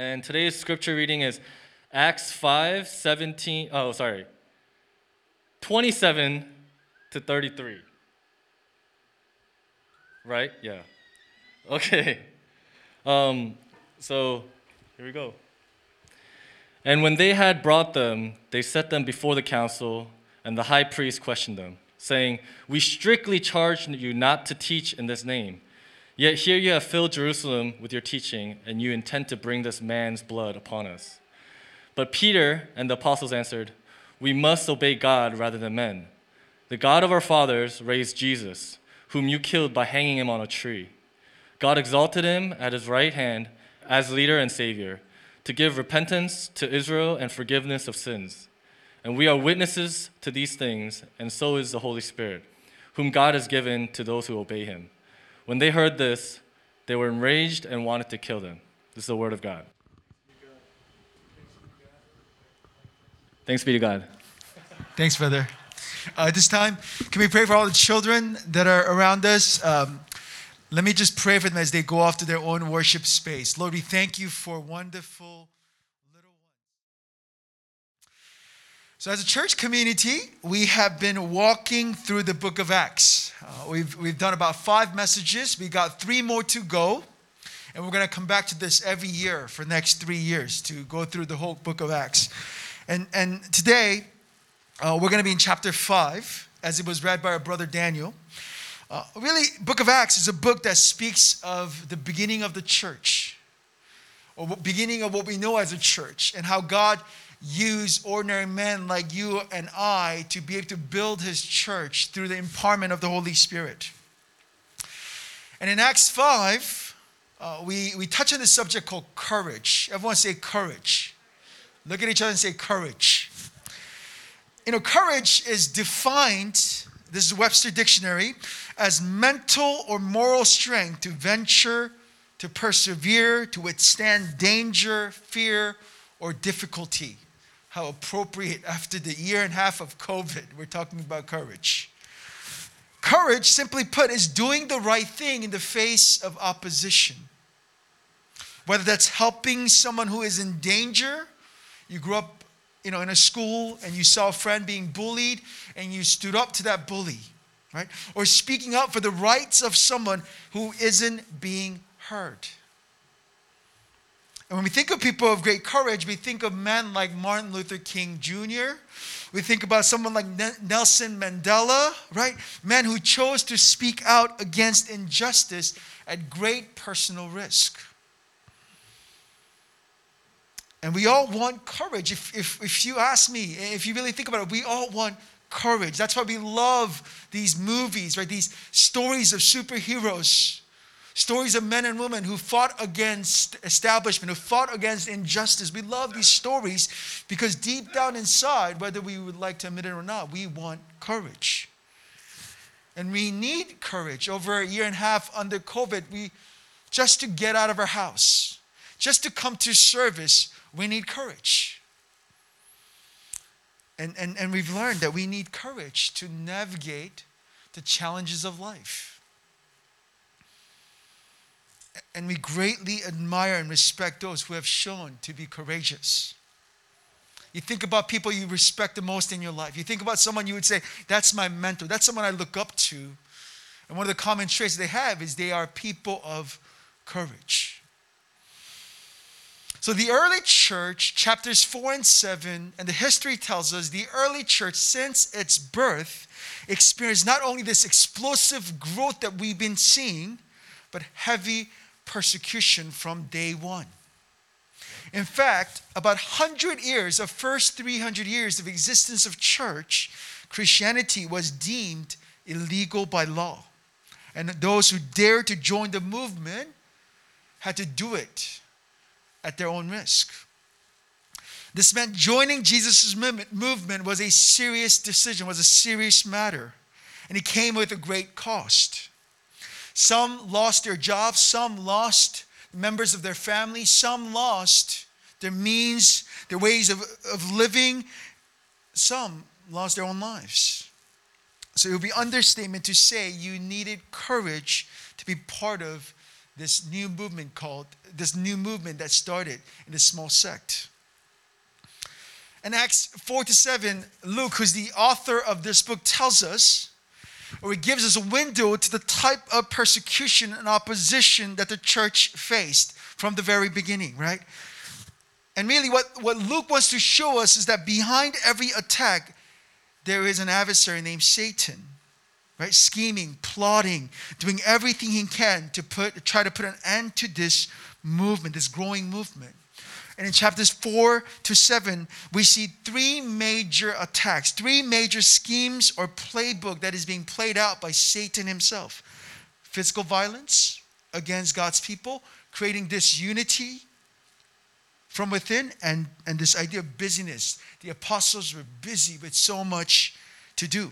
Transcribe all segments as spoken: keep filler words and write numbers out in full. And today's scripture reading is Acts five seventeen. Oh, sorry, twenty-seven to thirty-three. Right? Yeah. Okay. Um, so here we go. And when they had brought them, they set them before the council, and the high priest questioned them, saying, "We strictly charge you not to teach in this name. Yet here you have filled Jerusalem with your teaching, and you intend to bring this man's blood upon us." But Peter and the apostles answered, "We must obey God rather than men. The God of our fathers raised Jesus, whom you killed by hanging him on a tree. God exalted him at his right hand as leader and savior, to give repentance to Israel and forgiveness of sins. And we are witnesses to these things, and so is the Holy Spirit, whom God has given to those who obey him." When they heard this, they were enraged and wanted to kill them. This is the word of God. Thanks be to God. Thanks, brother. Uh, at this time, can we pray for all the children that are around us? Um, Let me just pray for them as they go off to their own worship space. Lord, we thank you for wonderful little ones. So as a church community, we have been walking through the book of Acts. Uh, we've, we've done about five messages. We got three more to go. And we're going to come back to this every year for the next three years to go through the whole book of Acts. And, and today, uh, we're going to be in chapter five, as it was read by our brother Daniel. Uh, really, book of Acts is a book that speaks of the beginning of the church, or beginning of what we know as a church, and how God used ordinary men like you and I to be able to build his church through the empowerment of the Holy Spirit. And in Acts five, uh, we, we touch on this subject called courage. Everyone say courage. Look at each other and say courage. You know, courage is defined, this is Webster Dictionary, as mental or moral strength to venture, to persevere, to withstand danger, fear, or difficulty. How appropriate after the year and a half of COVID, we're talking about courage. Courage, simply put, is doing the right thing in the face of opposition. Whether that's helping someone who is in danger, you grew up You know, in a school and you saw a friend being bullied and you stood up to that bully, right? Or speaking up for the rights of someone who isn't being heard. And when we think of people of great courage, we think of men like Martin Luther King Junior We think about someone like Nelson Mandela, right? Men who chose to speak out against injustice at great personal risk. And we all want courage. If, if, if you ask me, if you really think about it, we all want courage. That's why we love these movies, right? These stories of superheroes, stories of men and women who fought against establishment, who fought against injustice. We love these stories because deep down inside, whether we would like to admit it or not, we want courage. And we need courage. Over a year and a half under COVID, we just to get out of our house, just to come to service, we need courage. And, and, and we've learned that we need courage to navigate the challenges of life. And we greatly admire and respect those who have shown to be courageous. You think about people you respect the most in your life. You think about someone you would say, that's my mentor. That's someone I look up to. And one of the common traits they have is they are people of courage. So the early church, chapters four and seven, and the history tells us the early church, since its birth, experienced not only this explosive growth that we've been seeing, but heavy persecution from day one. In fact, about one hundred years, of first three hundred years of existence of church, Christianity was deemed illegal by law. And those who dared to join the movement had to do it at their own risk. This meant joining Jesus' movement was a serious decision, was a serious matter, and it came with a great cost. Some lost their jobs, some lost members of their family, some lost their means, their ways of, of living, some lost their own lives. So it would be an understatement to say you needed courage to be part of this new movement called, this new movement that started in this small sect. In Acts four to seven, Luke, who's the author of this book, tells us, or he gives us a window to the type of persecution and opposition that the church faced from the very beginning, right? And really what, what Luke wants to show us is that behind every attack, there is an adversary named Satan, right? Scheming, plotting, doing everything he can to put, try to put an end to this movement, this growing movement. And in chapters four to seven, we see three major attacks, three major schemes or playbook that is being played out by Satan himself. Physical violence against God's people, creating disunity from within, and, and this idea of busyness. The apostles were busy with so much to do.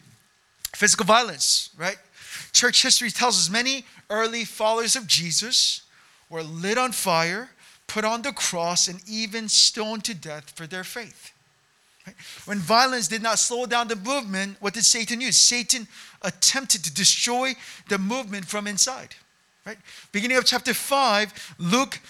Physical violence, right? Church history tells us many early followers of Jesus were lit on fire, put on the cross, and even stoned to death for their faith. Right? When violence did not slow down the movement, what did Satan use? Satan attempted to destroy the movement from inside. Right? Beginning of chapter five, Luke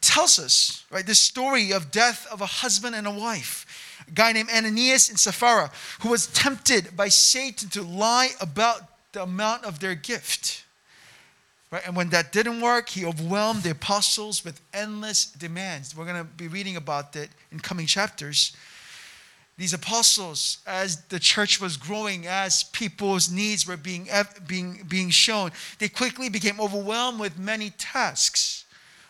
tells us, right, this story of death of a husband and a wife, a guy named Ananias and Sapphira, who was tempted by Satan to lie about the amount of their gift. Right? And when that didn't work, he overwhelmed the apostles with endless demands. We're going to be reading about that in coming chapters. These apostles, as the church was growing, as people's needs were being, being, being shown, they quickly became overwhelmed with many tasks,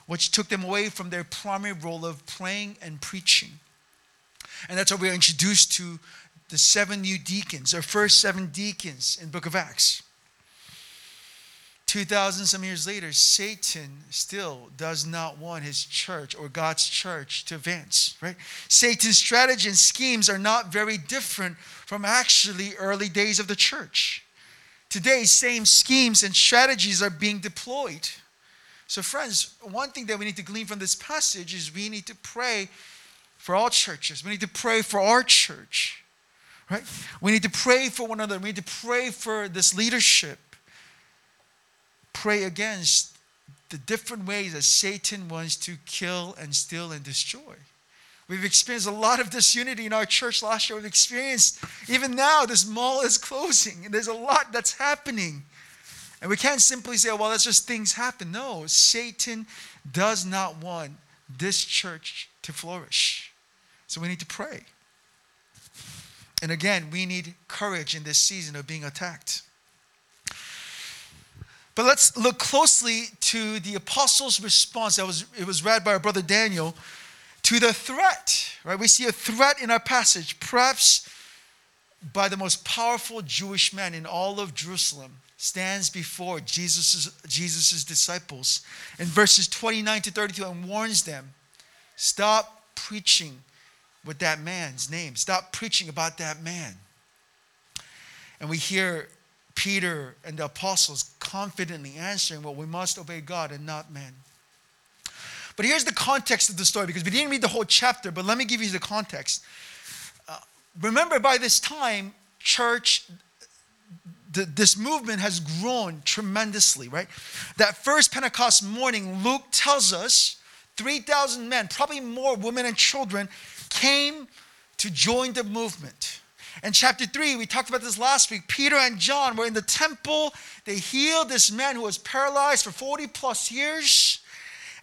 which took them away from their primary role of praying and preaching. And that's how we are introduced to the seven new deacons, our first seven deacons in the book of Acts. two thousand some years later, Satan still does not want his church or God's church to advance, right? Satan's strategy and schemes are not very different from actually early days of the church. Today, same schemes and strategies are being deployed. So friends, one thing that we need to glean from this passage is we need to pray for all churches. We need to pray for our church, right? We need to pray for one another. We need to pray for this leadership. Pray against the different ways that Satan wants to kill and steal and destroy. We've experienced a lot of disunity in our church last year. We've experienced, even now, this mall is closing, and there's a lot that's happening. And we can't simply say, oh, well, that's just things happen. No, Satan does not want this church to flourish. So we need to pray. And again, we need courage in this season of being attacked. But let's look closely to the apostles' response. That was, it was read by our brother Daniel, to the threat, right? We see a threat in our passage, perhaps by the most powerful Jewish man in all of Jerusalem, stands before Jesus' Jesus's disciples in verses twenty-nine to thirty-two and warns them, stop preaching with that man's name. Stop preaching about that man. And we hear Peter and the apostles confidently answering, well, we must obey God and not men. But here's the context of the story, because we didn't read the whole chapter, but let me give you the context. Uh, remember, by this time, church, th- this movement has grown tremendously, right? That first Pentecost morning, Luke tells us three thousand men, probably more women and children, came to join the movement. In chapter three, we talked about this last week. Peter and John were in the temple. They healed this man who was paralyzed for forty plus years.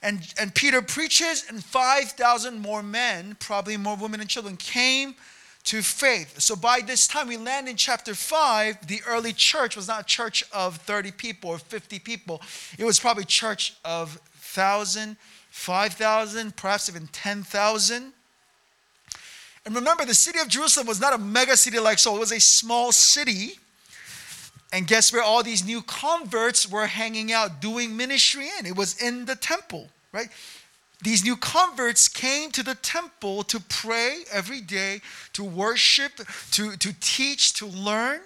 And, and Peter preaches, and five thousand more men, probably more women and children, came to faith. So by this time, we land in chapter five. The early church was not a church of thirty people or fifty people. It was probably a church of one thousand, five thousand, perhaps even ten thousand. And remember, the city of Jerusalem was not a mega city like Seoul. It was a small city. And guess where all these new converts were hanging out, doing ministry in? It was in the temple, right? These new converts came to the temple to pray every day, to worship, to, to teach, to learn.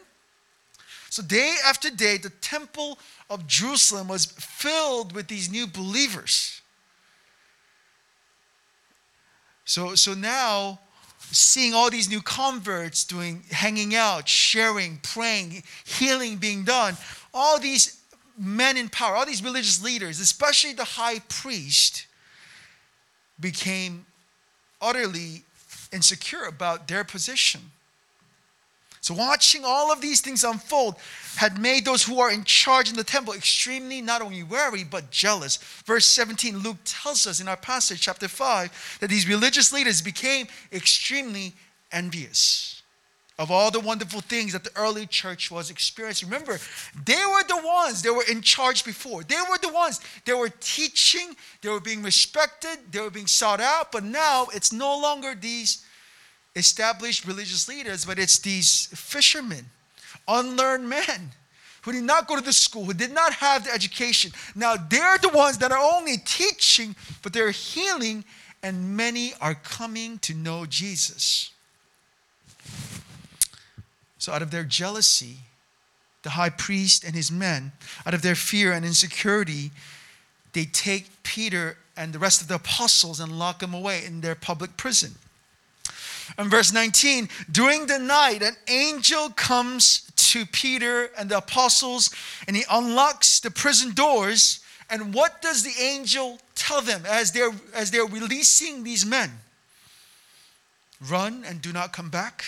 So day after day, the temple of Jerusalem was filled with these new believers. So, so now, seeing all these new converts doing, hanging out, sharing, praying, healing being done, all these men in power, all these religious leaders, especially the high priest, became utterly insecure about their position. So watching all of these things unfold had made those who are in charge in the temple extremely not only wary, but jealous. Verse seventeen, Luke tells us in our passage, chapter five, that these religious leaders became extremely envious of all the wonderful things that the early church was experiencing. Remember, they were the ones that were in charge before. They were the ones that were teaching, they were being respected, they were being sought out, but now it's no longer these established religious leaders, but it's these fishermen, unlearned men who did not go to the school, who did not have the education. Now they're the ones that are only teaching, but they're healing, and many are coming to know Jesus. So out of their jealousy, the high priest and his men, out of their fear and insecurity, they take Peter and the rest of the apostles and lock them away in their public prison. In verse nineteen, during the night, an angel comes to Peter and the apostles, and he unlocks the prison doors. And what does the angel tell them as they're, as they're releasing these men? Run and do not come back.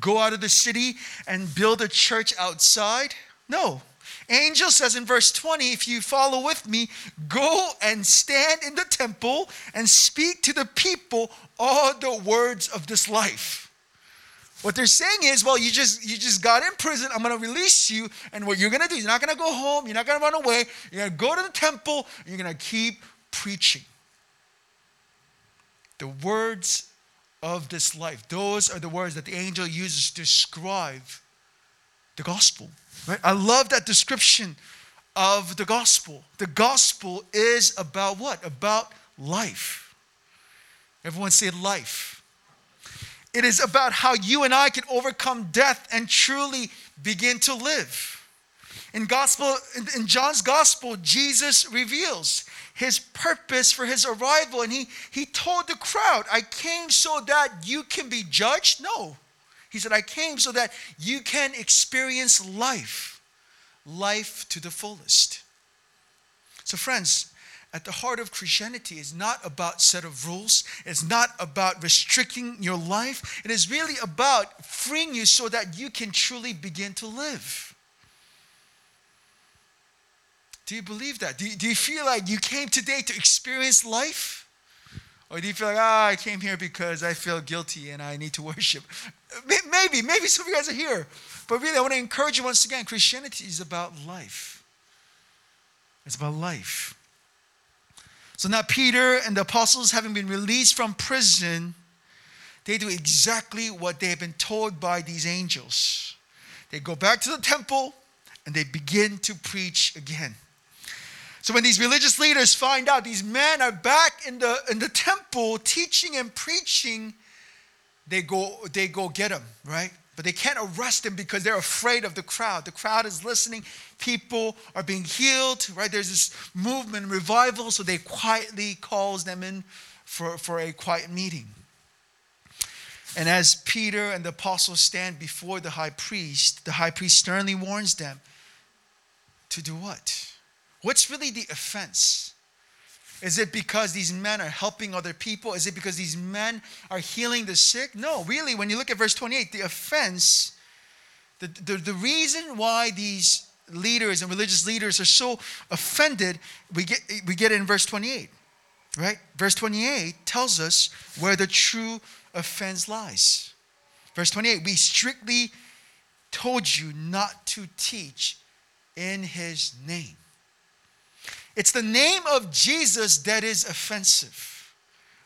Go out of the city and build a church outside. No. Angel says in verse twenty, if you follow with me, go and stand in the temple and speak to the people all the words of this life. What they're saying is, well, you just you just got in prison. I'm going to release you. And what you're going to do, you're not going to go home. You're not going to run away. You're going to go to the temple. And you're going to keep preaching the words of this life. Those are the words that the angel uses to describe the gospel. Right? I love that description of the gospel. The gospel is about what? About life. Everyone say life. It is about how you and I can overcome death and truly begin to live. In gospel, in John's gospel, Jesus reveals his purpose for his arrival. And he, he told the crowd, I came so that you can be judged? No. He said, I came so that you can experience life, life to the fullest. So friends, at the heart of Christianity is not about a set of rules. It's not about restricting your life. It is really about freeing you so that you can truly begin to live. Do you believe that? Do you, do you feel like you came today to experience life? Or do you feel like, ah, I came here because I feel guilty and I need to worship? Maybe, maybe some of you guys are here. But really, I want to encourage you once again, Christianity is about life. It's about life. So now Peter and the apostles, having been released from prison, they do exactly what they have been told by these angels. They go back to the temple and they begin to preach again. So when these religious leaders find out these men are back in the in the temple teaching and preaching, they go they go get them, right? But they can't arrest them because they're afraid of the crowd. The crowd is listening. People are being healed, right? There's this movement, revival, so they quietly calls them in for, for a quiet meeting. And as Peter and the apostles stand before the high priest, the high priest sternly warns them to do what? What's really the offense? Is it because these men are helping other people? Is it because these men are healing the sick? No, really, when you look at verse twenty-eight, the offense, the, the, the reason why these leaders and religious leaders are so offended, we get, we get it in verse twenty-eight, right? Verse twenty-eight tells us where the true offense lies. Verse twenty-eight, we strictly told you not to teach in his name. It's the name of Jesus that is offensive,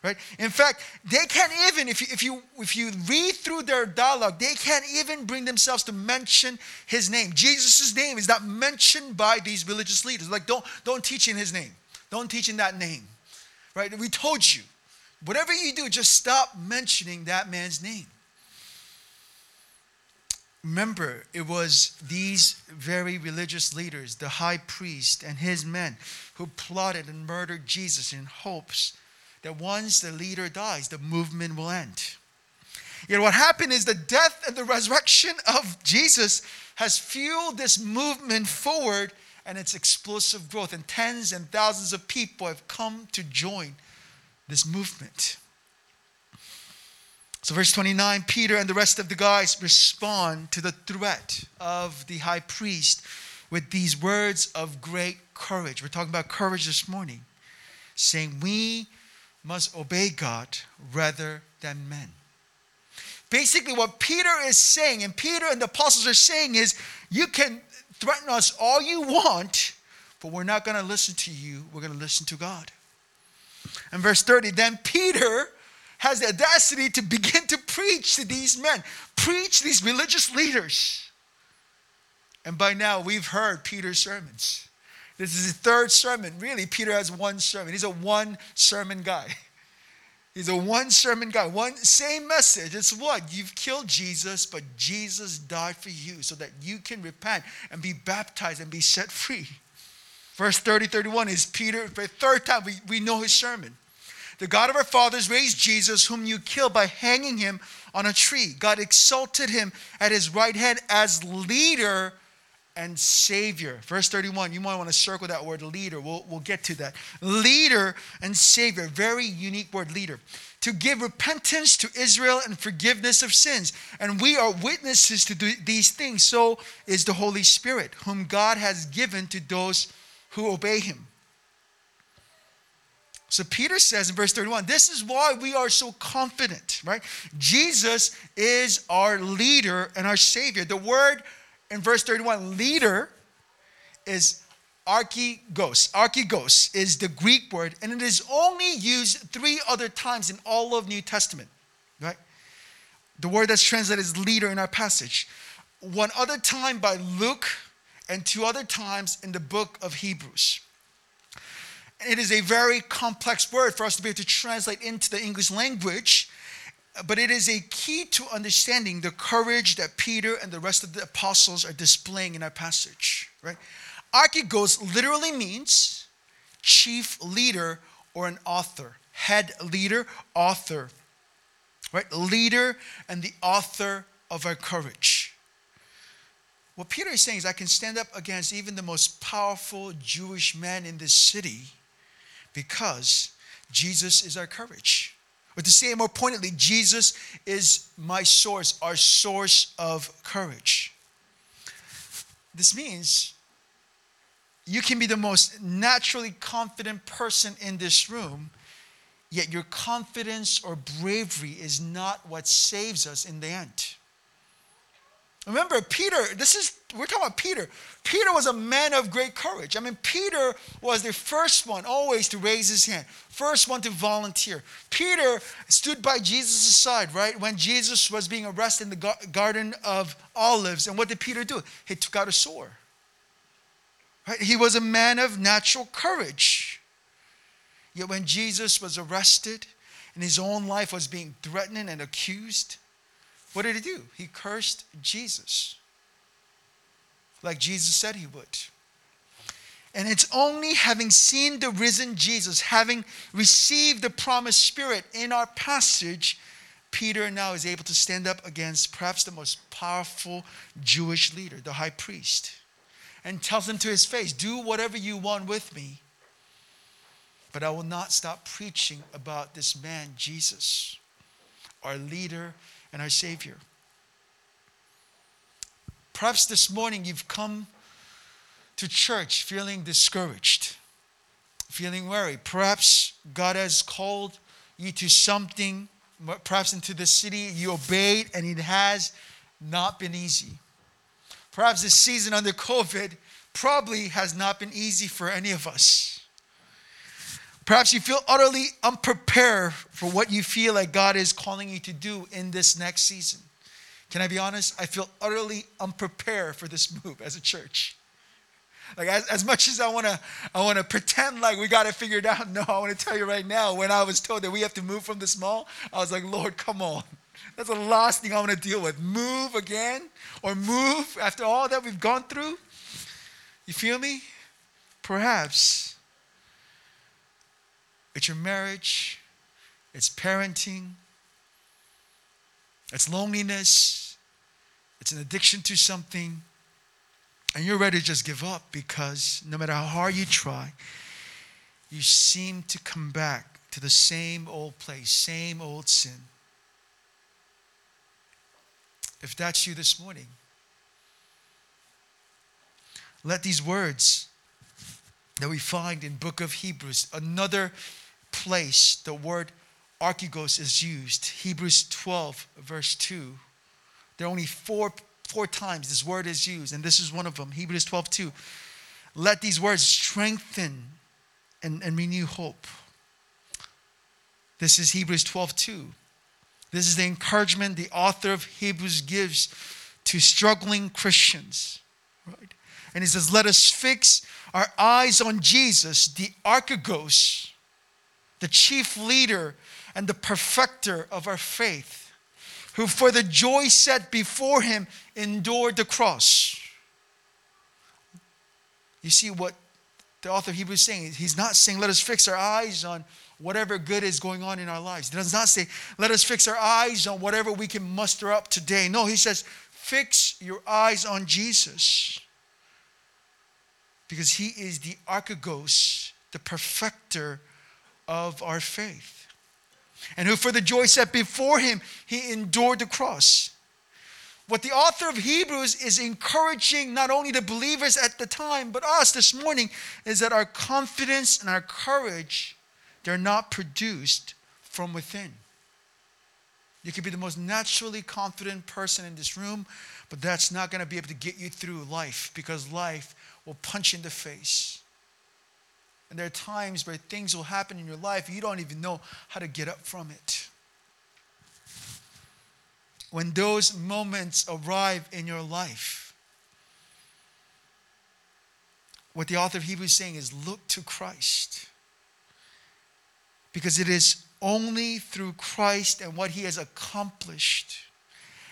right? In fact, they can't even, if you, if you, if you read through their dialogue, they can't even bring themselves to mention his name. Jesus' name is not mentioned by these religious leaders. Like, don't, don't teach in his name. Don't teach in that name, right? We told you, whatever you do, just stop mentioning that man's name. Remember, it was these very religious leaders, the high priest and his men, who plotted and murdered Jesus in hopes that once the leader dies, the movement will end. Yet what happened is the death and the resurrection of Jesus has fueled this movement forward and its explosive growth, and tens and thousands of people have come to join this movement. So verse twenty-nine, Peter and the rest of the guys respond to the threat of the high priest with these words of great courage. We're talking about courage this morning, saying we must obey God rather than men. Basically what Peter is saying, and Peter and the apostles are saying, is you can threaten us all you want, but we're not going to listen to you. We're going to listen to God. And verse thirty, then Peter has the audacity to begin to preach to these men, preach these religious leaders. And by now we've heard Peter's sermons. This is his third sermon. Really, Peter has one sermon. He's a one sermon guy. He's a one sermon guy. One same message. It's what? You've killed Jesus, but Jesus died for you so that you can repent and be baptized and be set free. Verse thirty, thirty-one is Peter, for the third time, we, we know his sermon. The God of our fathers raised Jesus, whom you killed by hanging him on a tree. God exalted him at his right hand as leader and savior. Verse thirty-one, you might want to circle that word leader. We'll, we'll get to that. Leader and savior. Very unique word, leader. To give repentance to Israel and forgiveness of sins. And we are witnesses to do these things. So is the Holy Spirit, whom God has given to those who obey him. So Peter says in verse thirty-one, this is why we are so confident, right? Jesus is our leader and our savior. The word in verse thirty-one, leader, is Archegos. Archegos is the Greek word, and it is only used three other times in all of New Testament, right? The word that's translated as leader in our passage. One other time by Luke, and two other times in the book of Hebrews. It is a very complex word for us to be able to translate into the English language, but it is a key to understanding the courage that Peter and the rest of the apostles are displaying in our passage, right? Archegos literally means chief leader or an author, head leader, author, right? Leader and the author of our courage. What Peter is saying is, I can stand up against even the most powerful Jewish man in this city, because Jesus is our courage. Or to say it more pointedly, Jesus is my source, our source of courage. This means you can be the most naturally confident person in this room, yet your confidence or bravery is not what saves us in the end. Remember, Peter, this is, we're talking about Peter. Peter was a man of great courage. I mean, Peter was the first one always to raise his hand, first one to volunteer. Peter stood by Jesus' side, right? When Jesus was being arrested in the Garden of Olives. And what did Peter do? He took out a sword. Right? He was a man of natural courage. Yet when Jesus was arrested and his own life was being threatened and accused, what did he do? He cursed Jesus, like Jesus said he would. And it's only having seen the risen Jesus, having received the promised Spirit in our passage, Peter now is able to stand up against perhaps the most powerful Jewish leader, the high priest, and tells him to his face, do whatever you want with me, but I will not stop preaching about this man, Jesus, our leader and our Savior. Perhaps this morning you've come to church feeling discouraged, feeling worried. Perhaps God has called you to something, perhaps into the city you obeyed, and it has not been easy. Perhaps this season under COVID probably has not been easy for any of us. Perhaps you feel utterly unprepared for what you feel like God is calling you to do in this next season. Can I be honest? I feel utterly unprepared for this move as a church. Like as, as much as I want to I want to pretend like we got it figured out, no, I want to tell you right now, when I was told that we have to move from this mall, I was like, Lord, come on. That's the last thing I want to deal with. Move again or move after all that we've gone through? You feel me? Perhaps it's your marriage, it's parenting, it's loneliness, it's an addiction to something, And you're ready to just give up because no matter how hard you try, you seem to come back to the same old place, same old sin. If that's you this morning, let these words that we find in book of Hebrews, another place the word Archegos is used, Hebrews twelve verse two. There are only four Four times this word is used, and this is one of them, Hebrews twelve two. Let these words strengthen and, and renew hope. This is Hebrews twelve two. This is the encouragement the author of Hebrews gives to struggling Christians. Right? And he says, let us fix our eyes on Jesus, the Archegos, the chief leader and the perfecter of our faith, who for the joy set before him endured the cross. You see what the author of Hebrews is saying. He's not saying, let us fix our eyes on whatever good is going on in our lives. He does not say, let us fix our eyes on whatever we can muster up today. No, he says, fix your eyes on Jesus, because he is the Archegos, the perfecter of our faith, and who for the joy set before him, he endured the cross. What the author of Hebrews is encouraging not only the believers at the time, but us this morning, is that our confidence and our courage, they're not produced from within. You could be the most naturally confident person in this room, but that's not going to be able to get you through life, because life will punch you in the face. And there are times where things will happen in your life you don't even know how to get up from it. When those moments arrive in your life, what the author of Hebrews is saying is, look to Christ. Because it is only through Christ and what he has accomplished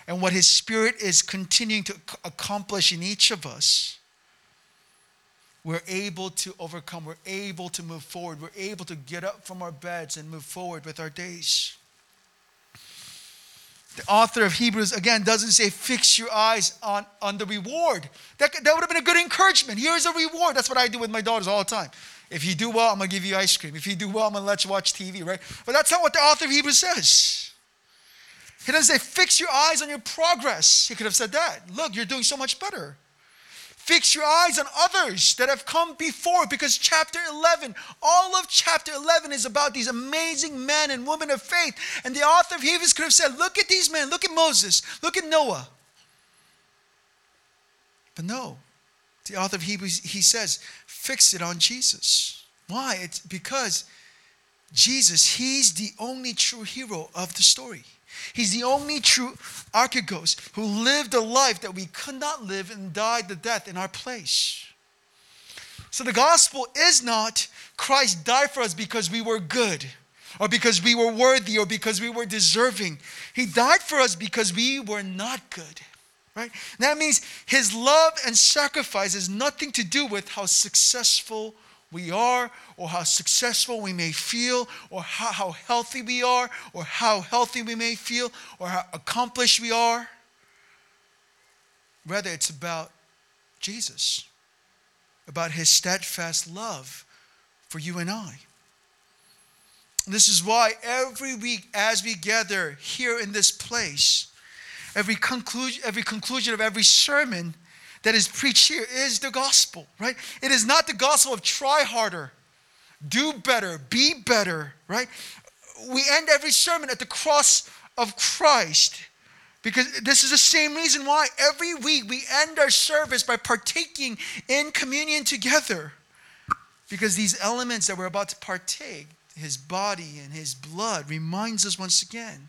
and what his Spirit is continuing to accomplish in each of us, we're able to overcome. We're able to move forward. We're able to get up from our beds and move forward with our days. The author of Hebrews, again, doesn't say fix your eyes on, on the reward. That, that would have been a good encouragement. Here's a reward. That's what I do with my daughters all the time. If you do well, I'm going to give you ice cream. If you do well, I'm going to let you watch T V, right? But that's not what the author of Hebrews says. He doesn't say fix your eyes on your progress. He could have said that. Look, you're doing so much better. Fix your eyes on others that have come before, because chapter eleven, all of chapter eleven is about these amazing men and women of faith. And the author of Hebrews could have said, look at these men, look at Moses, look at Noah. But no, the author of Hebrews, he says, fix it on Jesus. Why? It's because Jesus, he's the only true hero of the story. He's the only true Archegos who lived a life that we could not live and died the death in our place. So the gospel is not Christ died for us because we were good or because we were worthy or because we were deserving. He died for us because we were not good, right? That means his love and sacrifice has nothing to do with how successful we are, or how successful we may feel, or how, how healthy we are, or how healthy we may feel, or how accomplished we are. Rather, it's about Jesus, about his steadfast love for you and I. And this is why every week as we gather here in this place, every conclusion, every conclusion of every sermon that is preached here is the gospel, right? It is not the gospel of try harder, do better, be better, right? We end every sermon at the cross of Christ, because this is the same reason why every week we end our service by partaking in communion together, because these elements that we're about to partake, his body and his blood, reminds us once again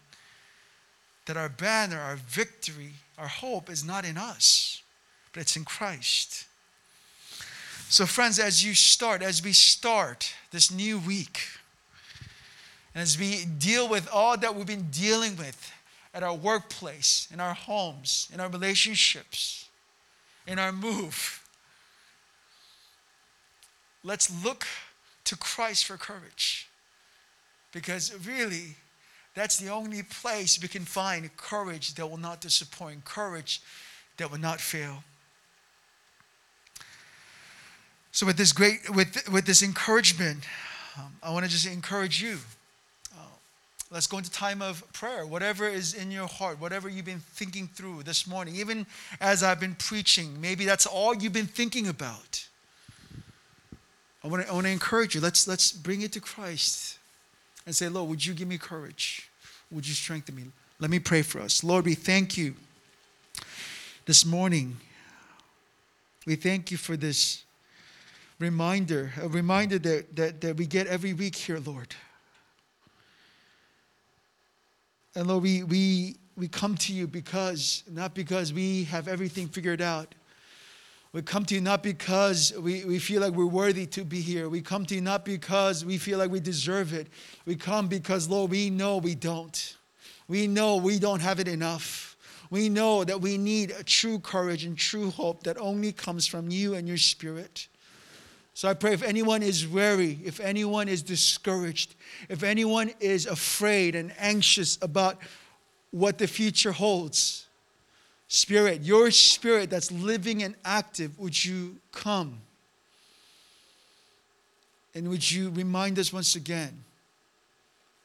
that our banner, our victory, our hope is not in us, but it's in Christ. So friends, as you start, as we start this new week, as we deal with all that we've been dealing with at our workplace, in our homes, in our relationships, in our move, let's look to Christ for courage. Because really, that's the only place we can find courage that will not disappoint, courage that will not fail. So with this great, with with this encouragement, um, I want to just encourage you. Uh, let's go into time of prayer. Whatever is in your heart, whatever you've been thinking through this morning, even as I've been preaching, maybe that's all you've been thinking about. I want to I want to encourage you. Let's let's bring it to Christ and say, Lord, would you give me courage? Would you strengthen me? Let me pray for us. Lord, we thank you this morning. We thank you for this reminder, a reminder that, that, that we get every week here, Lord. And Lord, we, we, we come to you because, not because we have everything figured out. We come to you not because we, we feel like we're worthy to be here. We come to you not because we feel like we deserve it. We come because, Lord, we know we don't. We know we don't have it enough. We know that we need a true courage and true hope that only comes from you and your Spirit. So I pray if anyone is weary, if anyone is discouraged, if anyone is afraid and anxious about what the future holds, Spirit, your Spirit that's living and active, would you come? And would you remind us once again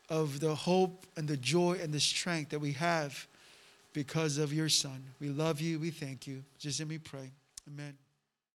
of the hope and the joy and the strength that we have because of your Son. We love you. We thank you. Just in we pray. Amen.